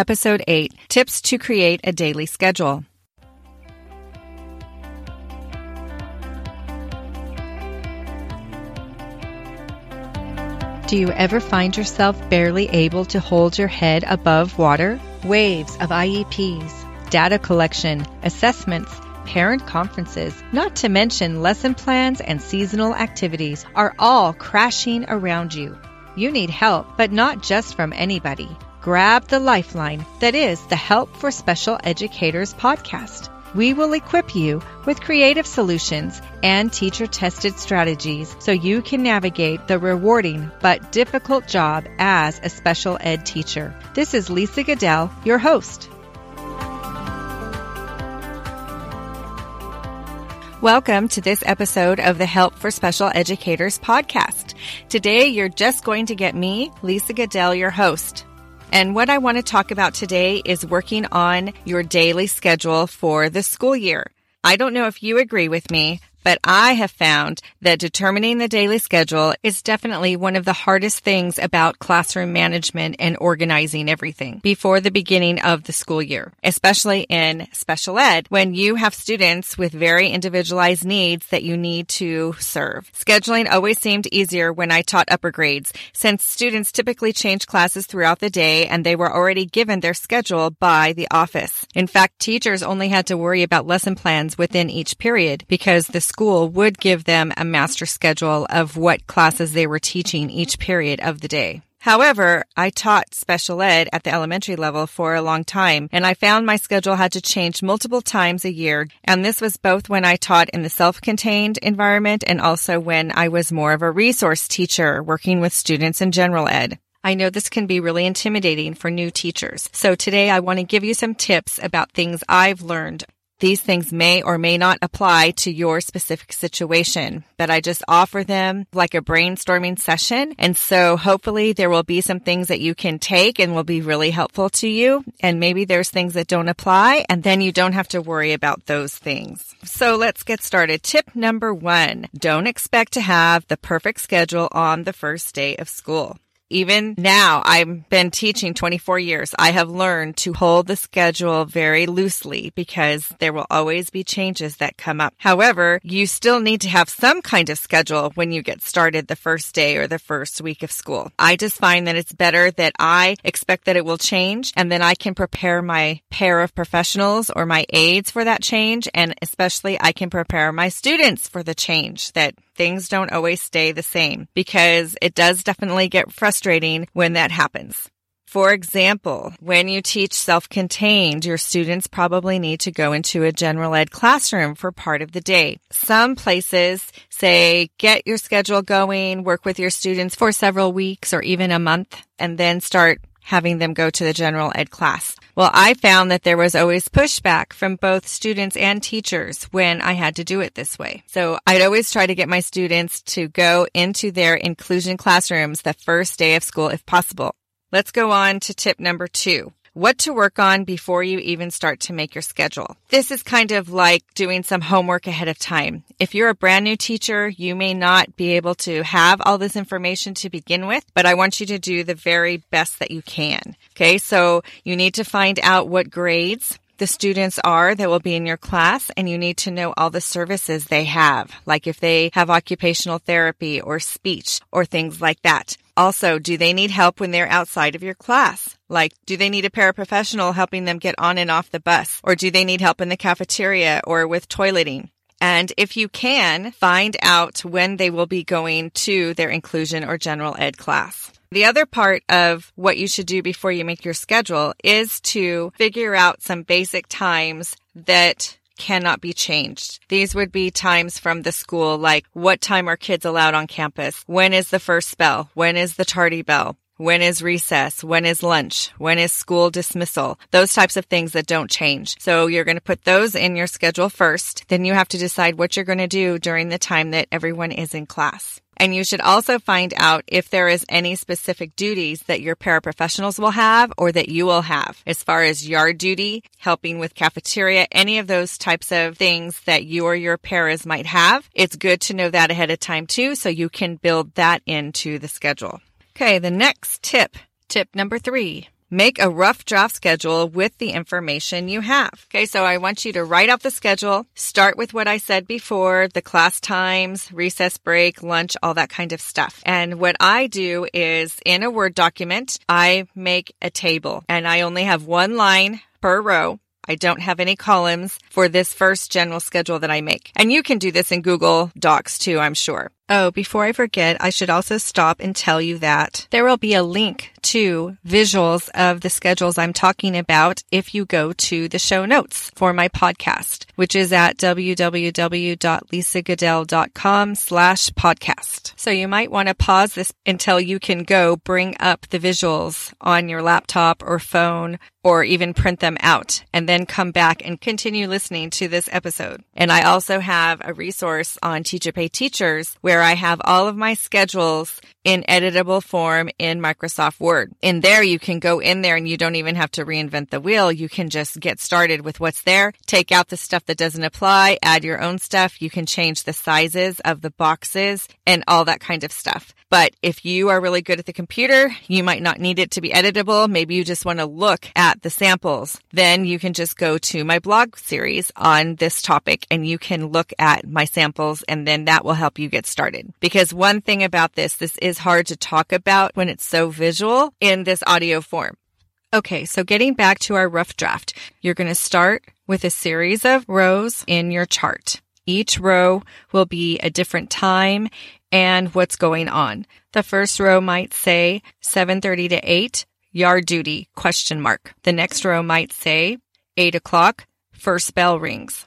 Episode 8, Tips to Create a Daily Schedule. Do you ever find yourself barely able to hold your head above water? Waves of IEPs, data collection, assessments, parent conferences, not to mention lesson plans and seasonal activities are all crashing around you. You need help, but not just from anybody. Grab the lifeline that is the Help for Special Educators podcast. We will equip you with creative solutions and teacher-tested strategies so you can navigate the rewarding but difficult job as a special ed teacher. This is Lisa Goodell, your host. Welcome to this episode of the Help for Special Educators podcast. Today, you're just going to get me, Lisa Goodell, your host. And what I want to talk about today is working on your daily schedule for the school year. I don't know if you agree with me, but I have found that determining the daily schedule is definitely one of the hardest things about classroom management and organizing everything before the beginning of the school year, especially in special ed when you have students with very individualized needs that you need to serve. Scheduling always seemed easier when I taught upper grades, since students typically change classes throughout the day and they were already given their schedule by the office. In fact, teachers only had to worry about lesson plans within each period because the school would give them a master schedule of what classes they were teaching each period of the day. However, I taught special ed at the elementary level for a long time, and I found my schedule had to change multiple times a year, and this was both when I taught in the self-contained environment and also when I was more of a resource teacher working with students in general ed. I know this can be really intimidating for new teachers, so today I want to give you some tips about things I've learned. These things may or may not apply to your specific situation, but I just offer them like a brainstorming session. And so hopefully there will be some things that you can take and will be really helpful to you. And maybe there's things that don't apply, and then you don't have to worry about those things. So let's get started. Tip number 1, don't expect to have the perfect schedule on the first day of school. Even now, I've been teaching 24 years. I have learned to hold the schedule very loosely because there will always be changes that come up. However, you still need to have some kind of schedule when you get started the first day or the first week of school. I just find that it's better that I expect that it will change, and then I can prepare my pair of professionals or my aides for that change, and especially I can prepare my students for the change that things don't always stay the same, because it does definitely get frustrating when that happens. For example, when you teach self-contained, your students probably need to go into a general ed classroom for part of the day. Some places say, get your schedule going, work with your students for several weeks or even a month, and then start having them go to the general ed class. Well, I found that there was always pushback from both students and teachers when I had to do it this way. So I'd always try to get my students to go into their inclusion classrooms the first day of school if possible. Let's go on to tip number 2. What to work on before you even start to make your schedule. This is kind of like doing some homework ahead of time. If you're a brand new teacher, you may not be able to have all this information to begin with, but I want you to do the very best that you can. Okay, so you need to find out what grades the students are that will be in your class, and you need to know all the services they have, like if they have occupational therapy or speech or things like that. Also, do they need help when they're outside of your class? Like, do they need a paraprofessional helping them get on and off the bus? Or do they need help in the cafeteria or with toileting? And if you can, find out when they will be going to their inclusion or general ed class. The other part of what you should do before you make your schedule is to figure out some basic times that cannot be changed. These would be times from the school, like what time are kids allowed on campus? When is the first bell? When is the tardy bell? When is recess? When is lunch? When is school dismissal? Those types of things that don't change. So you're going to put those in your schedule first. Then you have to decide what you're going to do during the time that everyone is in class. And you should also find out if there is any specific duties that your paraprofessionals will have or that you will have, as far as yard duty, helping with cafeteria, any of those types of things that you or your paras might have. It's good to know that ahead of time too, so you can build that into the schedule. Okay, the next tip, tip number 3. Make a rough draft schedule with the information you have. Okay, so I want you to write out the schedule. Start with what I said before, the class times, recess break, lunch, all that kind of stuff. And what I do is in a Word document, I make a table and I only have one line per row. I don't have any columns for this first general schedule that I make. And you can do this in Google Docs too, I'm sure. Oh, before I forget, I should also stop and tell you that there will be a link to visuals of the schedules I'm talking about if you go to the show notes for my podcast, which is at www.lisagoodell.com/podcast. So you might want to pause this until you can go bring up the visuals on your laptop or phone or even print them out and then come back and continue listening to this episode. And I also have a resource on Teacher Pay Teachers where I have all of my schedules in editable form in Microsoft Word. In there, you can go in there and you don't even have to reinvent the wheel. You can just get started with what's there, take out the stuff that doesn't apply, add your own stuff. You can change the sizes of the boxes and all that kind of stuff. But if you are really good at the computer, you might not need it to be editable. Maybe you just want to look at the samples. Then you can just go to my blog series on this topic and you can look at my samples and then that will help you get started. Because one thing about this is hard to talk about when it's so visual in this audio form. Okay, so getting back to our rough draft, you're going to start with a series of rows in your chart. Each row will be a different time and what's going on. The first row might say 7:30 to 8, yard duty, ? The next row might say 8 o'clock, first bell rings.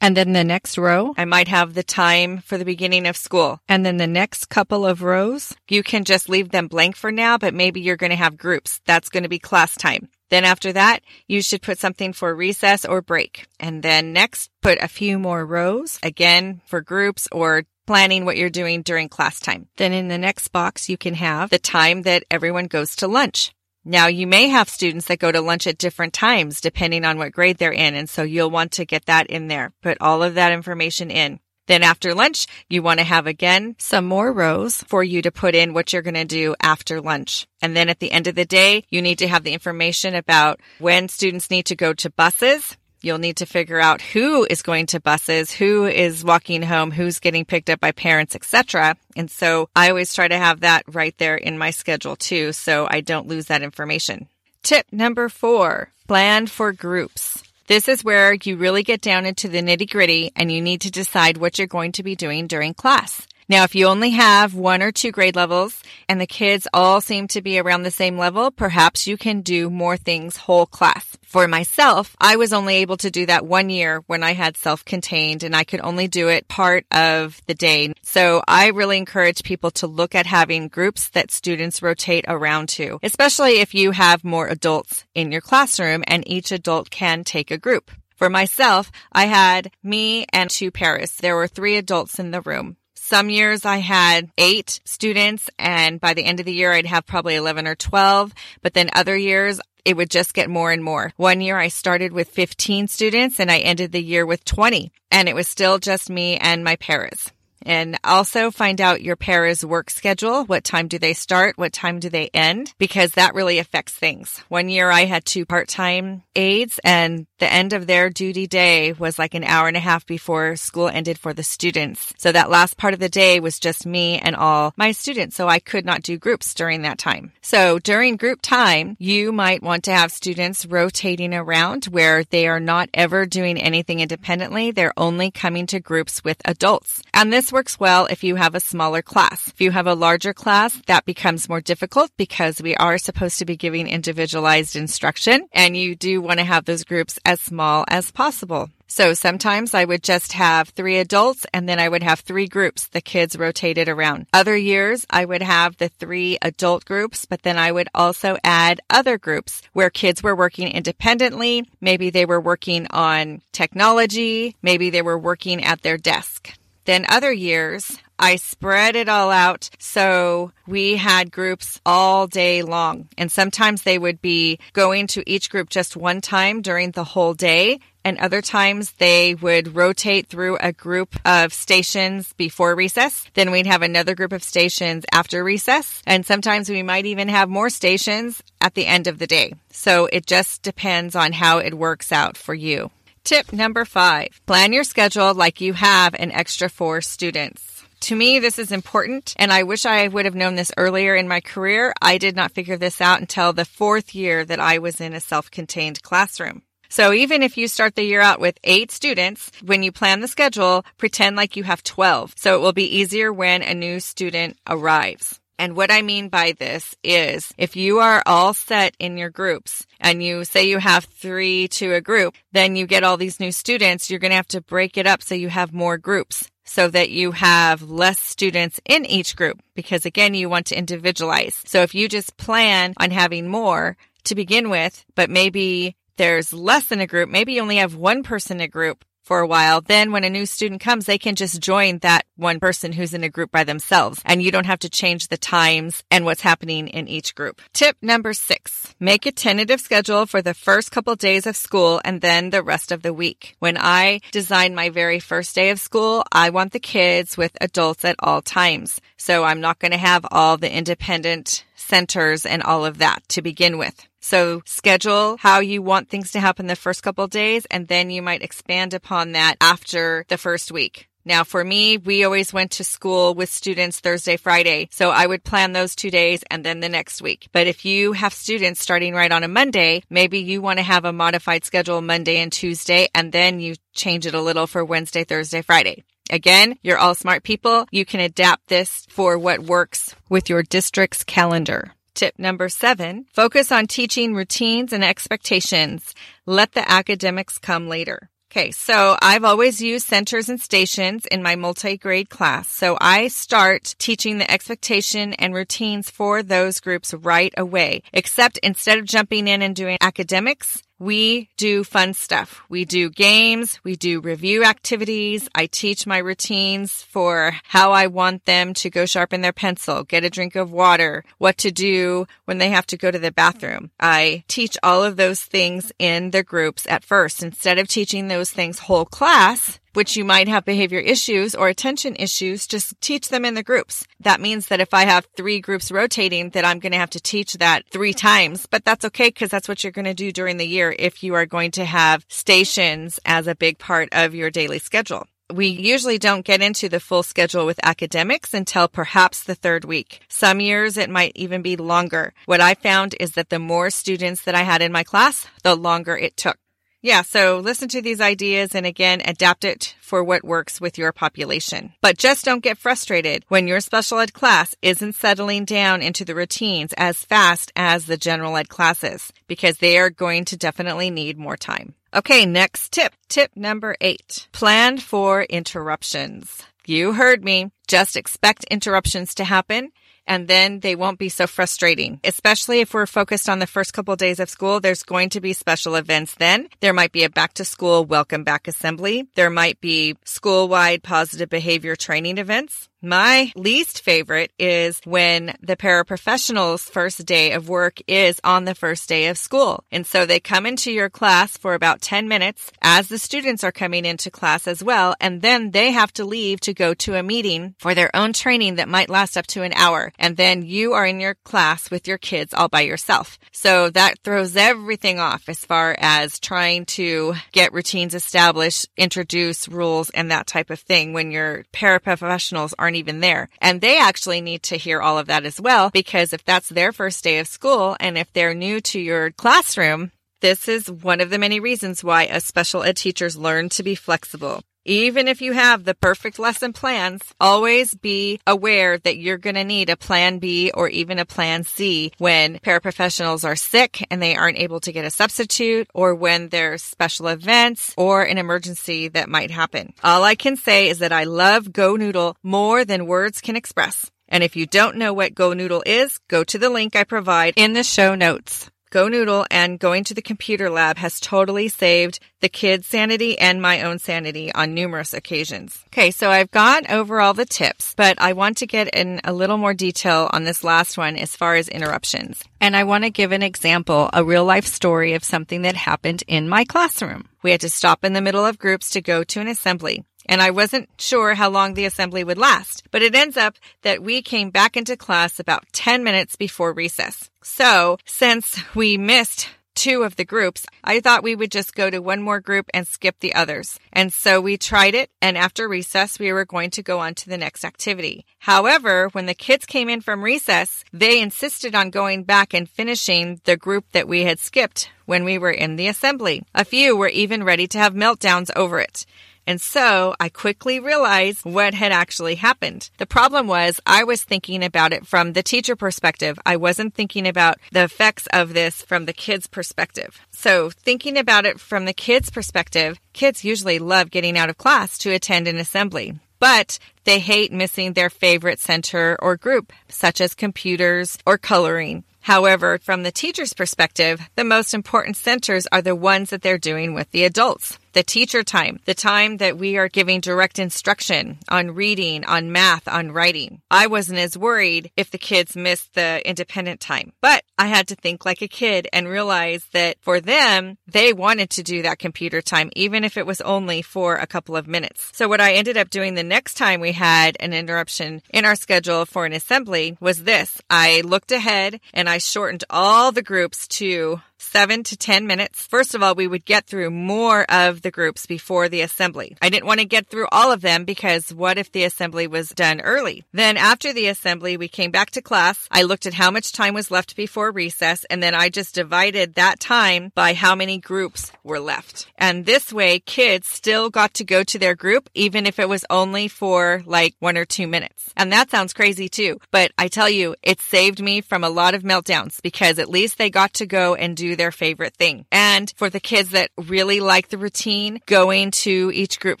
And then the next row, I might have the time for the beginning of school. And then the next couple of rows, you can just leave them blank for now, but maybe you're going to have groups. That's going to be class time. Then after that, you should put something for recess or break. And then next, put a few more rows, again, for groups or planning what you're doing during class time. Then in the next box, you can have the time that everyone goes to lunch. Now, you may have students that go to lunch at different times depending on what grade they're in, and so you'll want to get that in there. Put all of that information in. Then after lunch, you want to have, again, some more rows for you to put in what you're going to do after lunch. And then at the end of the day, you need to have the information about when students need to go to buses. You'll need to figure out who is going to buses, who is walking home, who's getting picked up by parents, etc. And so I always try to have that right there in my schedule too, so I don't lose that information. Tip number 4, plan for groups. This is where you really get down into the nitty-gritty and you need to decide what you're going to be doing during class. Now, if you only have 1 or 2 grade levels and the kids all seem to be around the same level, perhaps you can do more things whole class. For myself, I was only able to do that 1 year when I had self-contained and I could only do it part of the day. So I really encourage people to look at having groups that students rotate around to, especially if you have more adults in your classroom and each adult can take a group. For myself, I had me and 2 paras. There were 3 adults in the room. Some years I had 8 students, and by the end of the year, I'd have probably 11 or 12. But then other years, it would just get more and more. One year, I started with 15 students, and I ended the year with 20. And it was still just me and my paras. And also find out your paras' work schedule. What time do they start? What time do they end? Because that really affects things. One year I had 2 part-time aides and the end of their duty day was like an hour and a half before school ended for the students. So that last part of the day was just me and all my students. So I could not do groups during that time. So during group time, you might want to have students rotating around where they are not ever doing anything independently. They're only coming to groups with adults. And this works well if you have a smaller class. If you have a larger class, that becomes more difficult because we are supposed to be giving individualized instruction, and you do want to have those groups as small as possible. So sometimes I would just have 3 adults and then I would have 3 groups. The kids rotated around. Other years, I would have the 3 adult groups, but then I would also add other groups where kids were working independently. Maybe they were working on technology. Maybe they were working at their desk. Then other years, I spread it all out. So we had groups all day long. And sometimes they would be going to each group just one time during the whole day. And other times they would rotate through a group of stations before recess. Then we'd have another group of stations after recess. And sometimes we might even have more stations at the end of the day. So it just depends on how it works out for you. Tip number 5, plan your schedule like you have an extra 4 students. To me, this is important, and I wish I would have known this earlier in my career. I did not figure this out until the 4th year that I was in a self-contained classroom. So even if you start the year out with 8 students, when you plan the schedule, pretend like you have 12. So it will be easier when a new student arrives. And what I mean by this is if you are all set in your groups and you say you have 3 to a group, then you get all these new students, you're going to have to break it up so you have more groups, so that you have less students in each group. Because again, you want to individualize. So if you just plan on having more to begin with, but maybe there's less in a group, maybe you only have 1 person in a group for a while, then when a new student comes, they can just join that one person who's in a group by themselves, and you don't have to change the times and what's happening in each group. Tip number 6, make a tentative schedule for the first couple days of school and then the rest of the week. When I designed my very first day of school, I want the kids with adults at all times. So I'm not going to have all the independent centers and all of that to begin with. So schedule how you want things to happen the first couple of days, and then you might expand upon that after the first week. Now for me, we always went to school with students Thursday, Friday. So I would plan those 2 days and then the next week. But if you have students starting right on a Monday, maybe you want to have a modified schedule Monday and Tuesday, and then you change it a little for Wednesday, Thursday, Friday. Again, you're all smart people. You can adapt this for what works with your district's calendar. Tip number 7, focus on teaching routines and expectations. Let the academics come later. Okay, so I've always used centers and stations in my multi-grade class. So I start teaching the expectation and routines for those groups right away, except instead of jumping in and doing academics, we do fun stuff. We do games. We do review activities. I teach my routines for how I want them to go sharpen their pencil, get a drink of water, what to do when they have to go to the bathroom. I teach all of those things in the groups at first, instead of teaching those things whole class, which you might have behavior issues or attention issues, just teach them in the groups. That means that if I have 3 groups rotating, that I'm going to have to teach that 3 times, but that's okay because that's what you're going to do during the year if you are going to have stations as a big part of your daily schedule. We usually don't get into the full schedule with academics until perhaps the 3rd week. Some years it might even be longer. What I found is that the more students that I had in my class, the longer it took. Yeah, so listen to these ideas and again, adapt it for what works with your population. But just don't get frustrated when your special ed class isn't settling down into the routines as fast as the general ed classes, because they are going to definitely need more time. Okay, next tip. Tip number 8, plan for interruptions. You heard me. Just expect interruptions to happen, and then they won't be so frustrating. Especially if we're focused on the first couple of days of school, there's going to be special events then. There might be a back-to-school welcome back assembly. There might be school-wide positive behavior training events. My least favorite is when the paraprofessional's first day of work is on the first day of school. And so they come into your class for about 10 minutes as the students are coming into class as well. And then they have to leave to go to a meeting for their own training that might last up to an hour. And then you are in your class with your kids all by yourself. So that throws everything off as far as trying to get routines established, introduce rules, and that type of thing when your paraprofessionals aren't even there. And they actually need to hear all of that as well, because if that's their first day of school and if they're new to your classroom, this is one of the many reasons why us special ed teachers learn to be flexible. Even if you have the perfect lesson plans, always be aware that you're going to need a plan B or even a plan C when paraprofessionals are sick and they aren't able to get a substitute, or when there's special events or an emergency that might happen. All I can say is that I love Go Noodle more than words can express. And if you don't know what Go Noodle is, go to the link I provide in the show notes. Go Noodle and going to the computer lab has totally saved the kids' sanity and my own sanity on numerous occasions. Okay, so I've gone over all the tips, but I want to get in a little more detail on this last one as far as interruptions. And I want to give an example, a real-life story of something that happened in my classroom. We had to stop in the middle of groups to go to an assembly. And I wasn't sure how long the assembly would last, but it ends up that we came back into class about 10 minutes before recess. So since we missed two of the groups, I thought we would just go to one more group and skip the others. And so we tried it, and after recess, we were going to go on to the next activity. However, when the kids came in from recess, they insisted on going back and finishing the group that we had skipped when we were in the assembly. A few were even ready to have meltdowns over it. And so I quickly realized what had actually happened. The problem was I was thinking about it from the teacher perspective. I wasn't thinking about the effects of this from the kids' perspective. So thinking about it from the kids' perspective, kids usually love getting out of class to attend an assembly, but they hate missing their favorite center or group, such as computers or coloring. However, from the teacher's perspective, the most important centers are the ones that they're doing with the adults. The teacher time, the time that we are giving direct instruction on reading, on math, on writing. I wasn't as worried if the kids missed the independent time, but I had to think like a kid and realize that for them, they wanted to do that computer time, even if it was only for a couple of minutes. So what I ended up doing the next time we had an interruption in our schedule for an assembly was this. I looked ahead and I shortened all the groups to 7 to 10 minutes. First of all, we would get through more of the groups before the assembly. I didn't want to get through all of them because what if the assembly was done early? Then after the assembly, we came back to class. I looked at how much time was left before recess, and then I just divided that time by how many groups were left. And this way, kids still got to go to their group, even if it was only for like 1 or 2 minutes. And that sounds crazy too, but I tell you, it saved me from a lot of meltdowns because at least they got to go and do their favorite thing. And for the kids that really like the routine, going to each group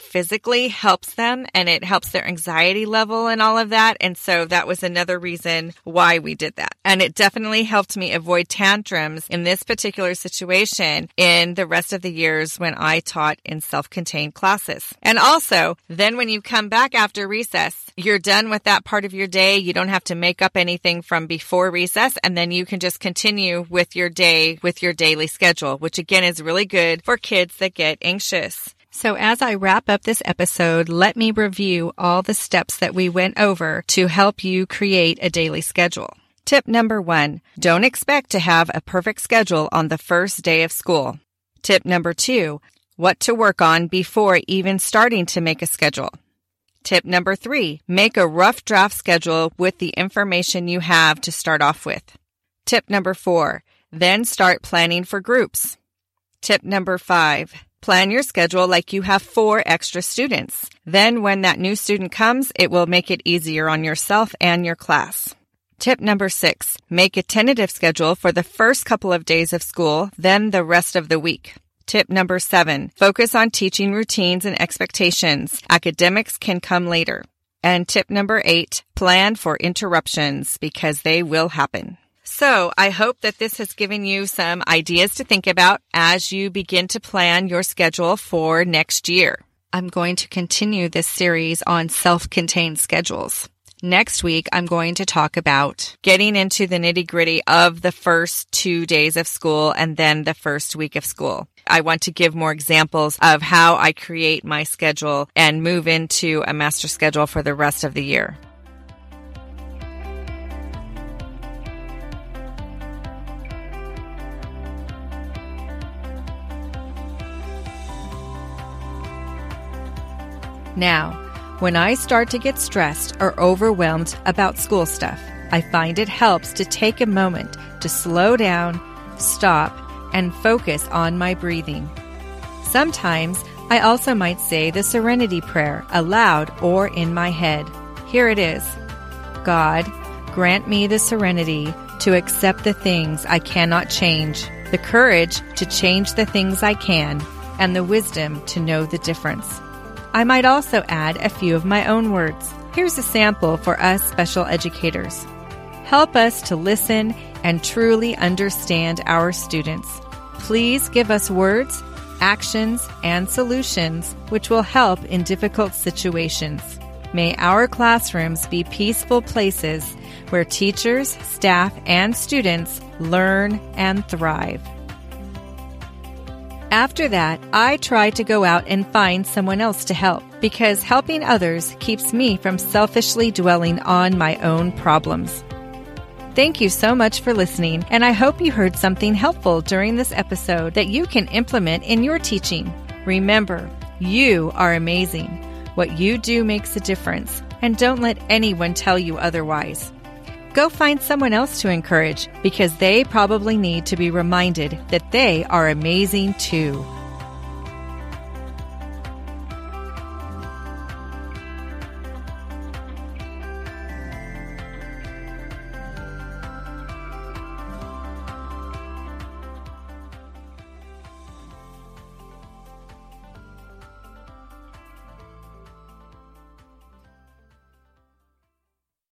physically helps them and it helps their anxiety level and all of that. And so that was another reason why we did that. And it definitely helped me avoid tantrums in this particular situation in the rest of the years when I taught in self-contained classes. And also, then when you come back after recess, you're done with that part of your day. You don't have to make up anything from before recess, and then you can just continue with your day with your daily schedule, which again is really good for kids that get anxious. So as I wrap up this episode, let me review all the steps that we went over to help you create a daily schedule. Tip number 1, don't expect to have a perfect schedule on the first day of school. Tip number 2, what to work on before even starting to make a schedule. Tip number 3, make a rough draft schedule with the information you have to start off with. Tip number 4, then start planning for groups. Tip number 5, plan your schedule like you have 4 extra students. Then when that new student comes, it will make it easier on yourself and your class. Tip number 6, make a tentative schedule for the first couple of days of school, then the rest of the week. Tip number 7, focus on teaching routines and expectations. Academics can come later. And tip number 8, plan for interruptions because they will happen. So I hope that this has given you some ideas to think about as you begin to plan your schedule for next year. I'm going to continue this series on self-contained schedules. Next week, I'm going to talk about getting into the nitty-gritty of the first 2 days of school and then the first week of school. I want to give more examples of how I create my schedule and move into a master schedule for the rest of the year. Now, when I start to get stressed or overwhelmed about school stuff, I find it helps to take a moment to slow down, stop, and focus on my breathing. Sometimes I also might say the Serenity Prayer aloud or in my head. Here it is. God, grant me the serenity to accept the things I cannot change, the courage to change the things I can, and the wisdom to know the difference. I might also add a few of my own words. Here's a sample for us special educators. Help us to listen and truly understand our students. Please give us words, actions, and solutions which will help in difficult situations. May our classrooms be peaceful places where teachers, staff, and students learn and thrive. After that, I try to go out and find someone else to help, because helping others keeps me from selfishly dwelling on my own problems. Thank you so much for listening, and I hope you heard something helpful during this episode that you can implement in your teaching. Remember, you are amazing. What you do makes a difference, and don't let anyone tell you otherwise. Go find someone else to encourage, because they probably need to be reminded that they are amazing too.